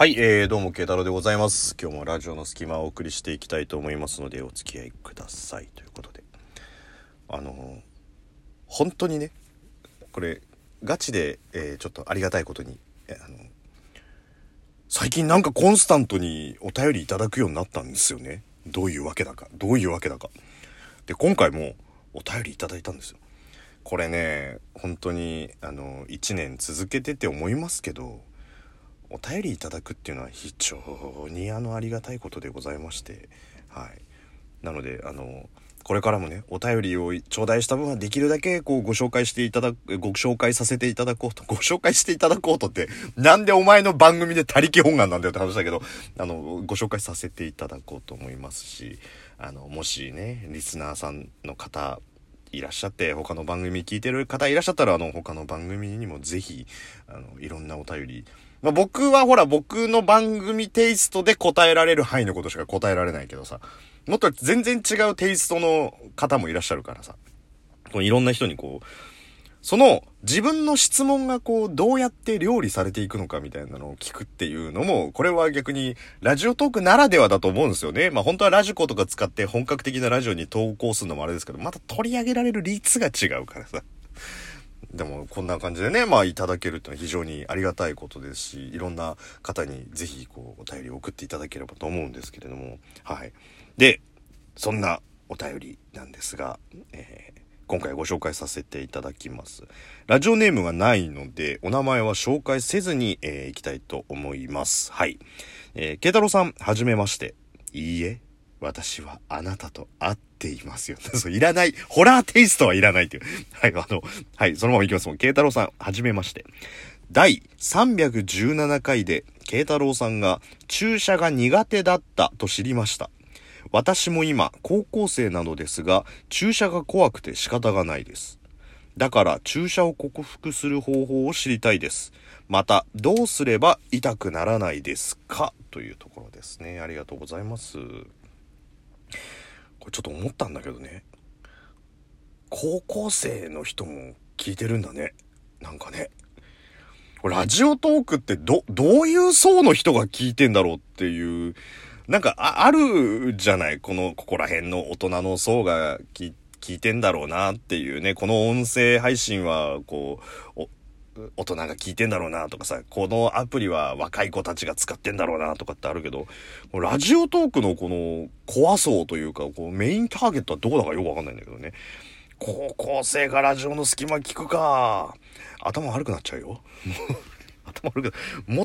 はい、どうも慶太郎でございます。今日もラジオの隙間をお送りしていきたいと思いますのでお付き合いくださいということで、本当にねこれガチで、ちょっとありがたいことに最近なんかコンスタントにお便りいただくようになったんですよね。どういうわけだかで今回もお便りいただいたんですよ。これね本当に1年続けてて思いますけど、お便りいただくっていうのは非常にありがたいことでございまして、はい、なのでこれからもねお便りを頂戴した分はできるだけこうご紹介していただこうとってなんでお前の番組で他力本願なんだよって話だけど、ご紹介させていただこうと思いますし、もしねリスナーさんの方いらっしゃって他の番組聞いてる方いらっしゃったら他の番組にもぜひいろんなお便り、まあ、僕はほら僕の番組テイストで答えられる範囲のことしか答えられないけどさ、もっと全然違うテイストの方もいらっしゃるからさ、いろんな人にこうその自分の質問がこうどうやって料理されていくのかみたいなのを聞くっていうのも、これは逆にラジオトークならではだと思うんですよね。まあ本当はラジコとか使って本格的なラジオに投稿するのもあれですけど、また取り上げられる率が違うからさ。でもこんな感じでね、まあいただけるってのは非常にありがたいことですし、いろんな方にぜひこうお便りを送っていただければと思うんですけれども、はい。で、そんなお便りなんですが、今回ご紹介させていただきます。ラジオネームがないのでお名前は紹介せずに、いきたいと思います。はい、慶太郎さんはじめまして。いいえ私はあなたと会っていますよそういらないホラーテイストはいらないというはいはいそのままいきますもん。慶太郎さんはじめまして。第317回で慶太郎さんが注射が苦手だったと知りました。私も今高校生なのですが注射が怖くて仕方がないです。だから注射を克服する方法を知りたいです。またどうすれば痛くならないですかというところですね。ありがとうございます。これちょっと思ったんだけどね、高校生の人も聞いてるんだね。なんかねラジオトークってどういう層の人が聞いてんだろうっていうなんか あるじゃない、ここら辺の大人の層が聞いてんだろうなっていうね、この音声配信はこう大人が聞いてんだろうなとかさ、このアプリは若い子たちが使ってんだろうなとかってあるけど、ラジオトークのこの怖そうというかこうメインターゲットはどこだかよくわかんないんだけどね。高校生がラジオの隙間聞くか頭悪くなっちゃうよも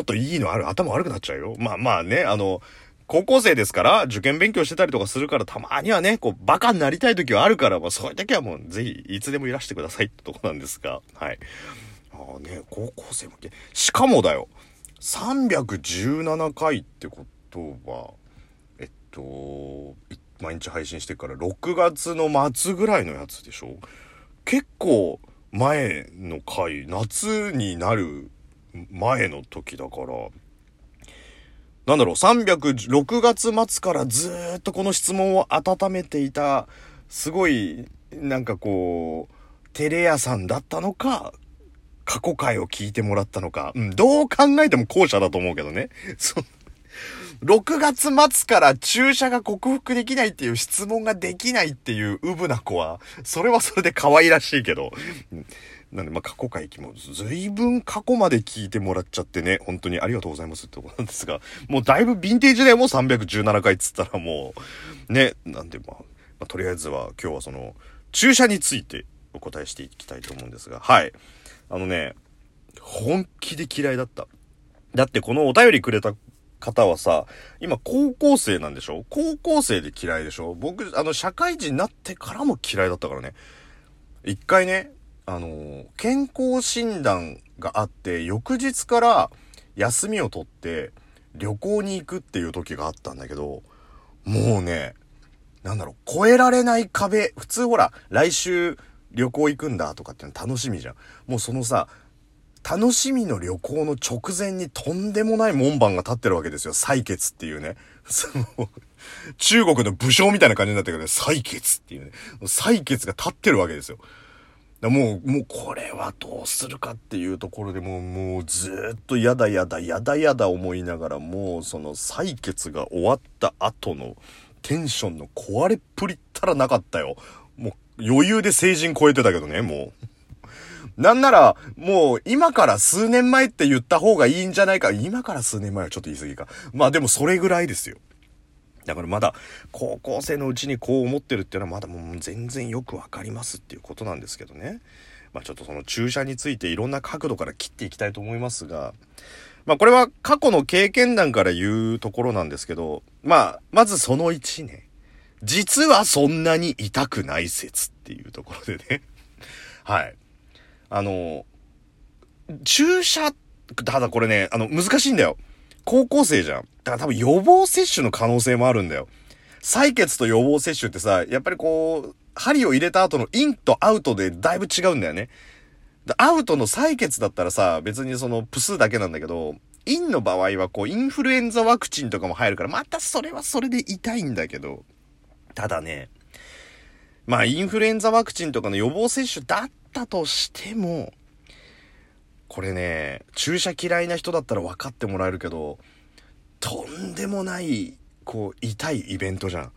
っといいのある頭悪くなっちゃうよ。まあね高校生ですから受験勉強してたりとかするからたまにはねこうバカになりたい時はあるから、まあ、そういう時はもうぜひいつでもいらしてくださいってとこなんですが、はい。あね高校生もしかもだよ317回ってことは毎日配信してから6月の末ぐらいのやつでしょ。結構前の回、夏になる前の時だからなんだろう6月末からずーっとこの質問を温めていたすごいなんかこう照れ屋さんだったのか過去回を聞いてもらったのか、うん、どう考えても後者だと思うけどね6月末から注射が克服できないっていう質問ができないっていううぶな子はそれはそれで可愛らしいけどなんでまあ過去回もずいぶん過去まで聞いてもらっちゃってね本当にありがとうございますってことなんですが、もうだいぶヴィンテージだよ。もう317回っつったらもうね、なんでまあとりあえずは今日はその注射についてお答えしていきたいと思うんですが、はい本気で嫌いだった。だってこのお便りくれた方はさ今高校生なんでしょ。高校生で嫌いでしょ。僕社会人になってからも嫌いだったからね。一回ね健康診断があって翌日から休みを取って旅行に行くっていう時があったんだけど、もうねなんだろう越えられない壁。普通ほら来週旅行行くんだとかっていうの楽しみじゃん。もうそのさ楽しみの旅行の直前にとんでもない門番が立ってるわけですよ。採血っていうね中国の武将みたいな感じになってるから、ね、採血っていうね採血が立ってるわけですよ。もうこれはどうするかっていうところでもうずっとやだ思いながら、もうその採血が終わった後のテンションの壊れっぷりったらなかったよ。もう余裕で成人超えてたけどね、もう。なんならもう今から数年前って言った方がいいんじゃないか。今から数年前はちょっと言い過ぎか。まあでもそれぐらいですよ。だからまだ高校生のうちにこう思ってるっていうのはまだもう全然よくわかりますっていうことなんですけどね。まあちょっとその注射についていろんな角度から切っていきたいと思いますが、まあこれは過去の経験談から言うところなんですけど、まあまずその1年、実はそんなに痛くない説っていうところでね。はい。注射、ただこれね、難しいんだよ。高校生じゃん。だから多分予防接種の可能性もあるんだよ。採血と予防接種ってさ、やっぱりこう、針を入れた後のインとアウトでだいぶ違うんだよね。アウトの採血だったらさ、別にそのプスだけなんだけど、インの場合はこう、インフルエンザワクチンとかも入るから、またそれはそれで痛いんだけど。ただね、まあインフルエンザワクチンとかの予防接種だったとしても、これね、注射嫌いな人だったら分かってもらえるけど、とんでもないこう痛いイベントじゃん。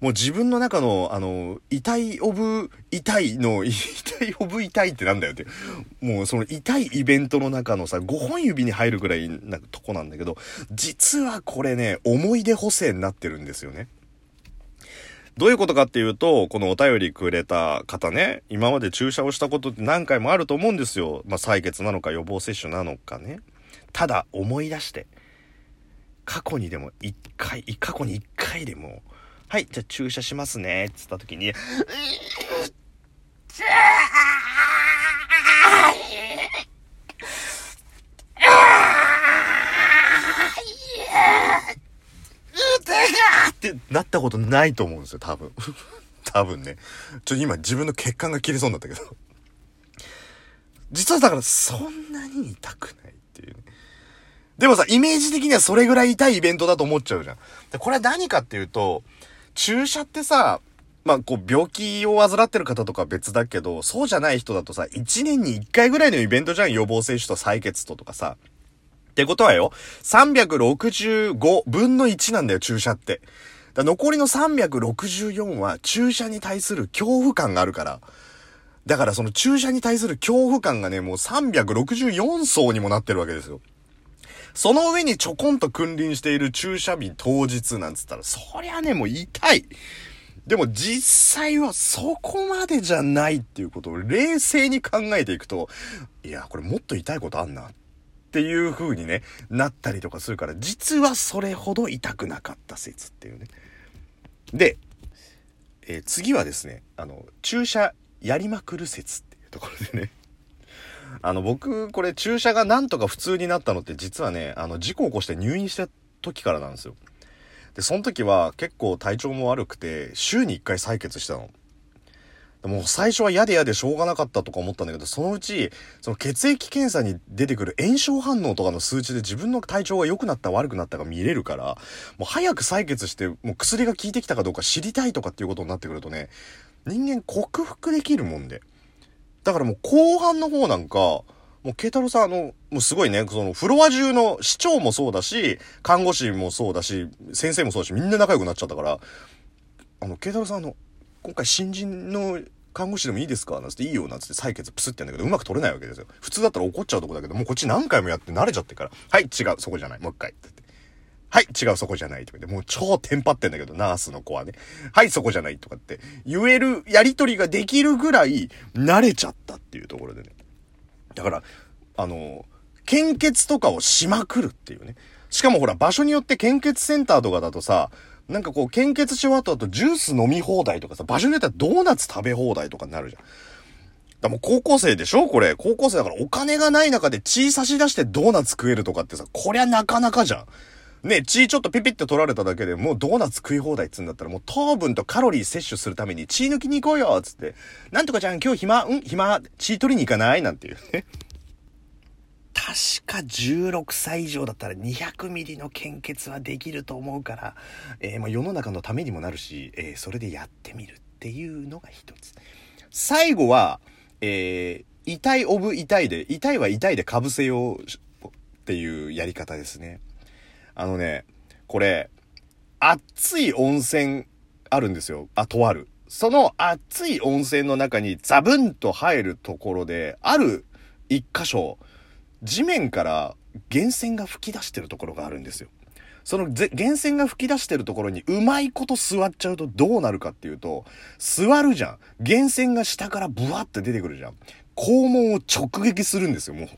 もう自分の中の痛いオブ痛いの痛いオブ痛いってなんだよって、もうその痛いイベントの中のさ、5本指に入るぐらいなとこなんだけど、実はこれね、思い出補正になってるんですよね。どういうことかっていうと、このお便りくれた方ね、今まで注射をしたことって何回もあると思うんですよ。まあ採血なのか予防接種なのかね。ただ思い出して、過去に一回でも、はい、じゃあ注射しますね、つった時に、なったことないと思うんですよ、多分。多分ね。ちょっと今自分の血管が切れそうになったけど。実はだからそんなに痛くないっていうね。でもさ、イメージ的にはそれぐらい痛いイベントだと思っちゃうじゃん。で、これは何かっていうと、注射ってさ、まあこう病気を患ってる方とかは別だけど、そうじゃない人だとさ、1年に1回ぐらいのイベントじゃん、予防接種と採血ととかさ。ってことはよ、365分の1なんだよ、注射って。だ残りの364は注射に対する恐怖感があるから。だからその注射に対する恐怖感がね、もう364層にもなってるわけですよ。その上にちょこんと君臨している注射日当日なんつったら、そりゃね、もう痛い。でも実際はそこまでじゃないっていうことを冷静に考えていくと、いや、これもっと痛いことあんなっていう風にね、なったりとかするから、実はそれほど痛くなかった説っていうね。で、次はですね、注射やりまくる説っていうところでね、僕これ注射がなんとか普通になったのって実はね、事故を起こして入院した時からなんですよ。で、その時は結構体調も悪くて週に1回採血したの。もう最初は嫌でしょうがなかったとか思ったんだけど、そのうちその血液検査に出てくる炎症反応とかの数値で自分の体調が良くなった悪くなったが見れるから、もう早く採血してもう薬が効いてきたかどうか知りたいとかっていうことになってくるとね、人間克服できるもんで。だからもう後半の方なんか、もう慶太郎さんもうすごいね、そのフロア中の市長もそうだし、看護師もそうだし、先生もそうだし、みんな仲良くなっちゃったから、慶太郎さん今回新人の看護師でもいいですかなんつって、いいよなんつって採血プスってやるんだけど、うまく取れないわけですよ。普通だったら怒っちゃうとこだけど、もうこっち何回もやって慣れちゃってから、はい、違う、そこじゃない、もう一回って言って、はい、違う、そこじゃないとか言って、もう超テンパってんだけど、ナースの子はね、はい、そこじゃないとかって言える、やりとりができるぐらい慣れちゃったっていうところでね。だから献血とかをしまくるっていうね。しかもほら、場所によって献血センターとかだとさ、なんかこう献血し終わった後ジュース飲み放題とかさ、場所によってはドーナツ食べ放題とかになるじゃん。だもう高校生でしょこれ。高校生だからお金がない中で血差し出してドーナツ食えるとかってさ、こりゃなかなかじゃん。ね、血ちょっとピピって取られただけでもうドーナツ食い放題っつうんだったら、もう糖分とカロリー摂取するために血抜きに行こうよっつって、なんとかちゃん今日暇、血取りに行かないなんていうね。確か16歳以上だったら200ミリの献血はできると思うから、まあ世の中のためにもなるし、それでやってみるっていうのが一つ。最後は痛いオブ痛いで、痛いは痛いで被せようっていうやり方ですね。あのね、これ、熱い温泉あるんですよ。とある。その熱い温泉の中にザブンと入るところで、ある一箇所、地面から源泉が噴き出してるところがあるんですよ。その源泉が噴き出してるところにうまいこと座っちゃうとどうなるかっていうと、座るじゃん。源泉が下からブワって出てくるじゃん。肛門を直撃するんですよ、もう。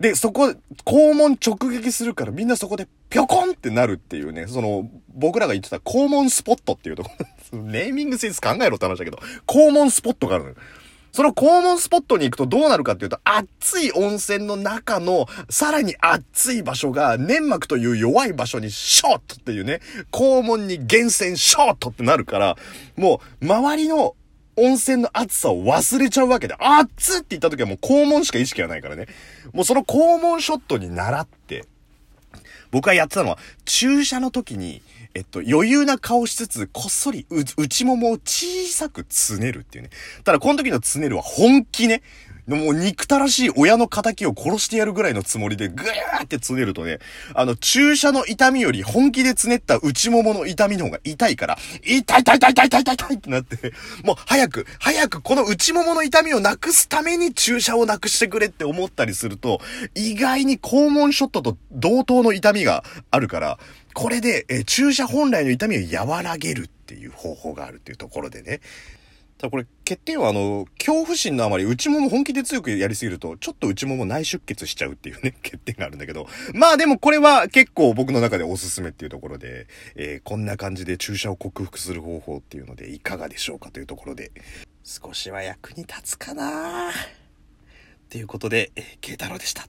で、そこ、肛門直撃するからみんなそこでピョコンってなるっていうね、その、僕らが言ってた肛門スポットっていうところ、ネーミングセンス考えろって話だけど、肛門スポットがあるのよ。その肛門スポットに行くとどうなるかっていうと、熱い温泉の中のさらに熱い場所が粘膜という弱い場所にショットっていうね、肛門に源泉ショットってなるから、もう周りの温泉の熱さを忘れちゃうわけで、熱って言った時はもう肛門しか意識がないからね。もうその肛門ショットに習って、僕がやってたのは注射の時に、余裕な顔しつつ、こっそり内ももを小さくつねるっていうね。ただこの時のつねるは本気ね。もう憎たらしい親の仇を殺してやるぐらいのつもりでぐーってつねるとね、注射の痛みより本気でつねった内ももの痛みの方が痛いから、痛いってなって、もう早くこの内ももの痛みをなくすために注射をなくしてくれって思ったりすると、意外に肛門ショットと同等の痛みがあるから、これで、注射本来の痛みを和らげるっていう方法があるっていうところでね。ただこれ欠点は恐怖心のあまり内もも本気で強くやりすぎるとちょっと内もも内出血しちゃうっていうね欠点があるんだけど、まあでもこれは結構僕の中でおすすめっていうところで、こんな感じで注射を克服する方法っていうのでいかがでしょうかというところで、少しは役に立つかなということで、慶太郎でした。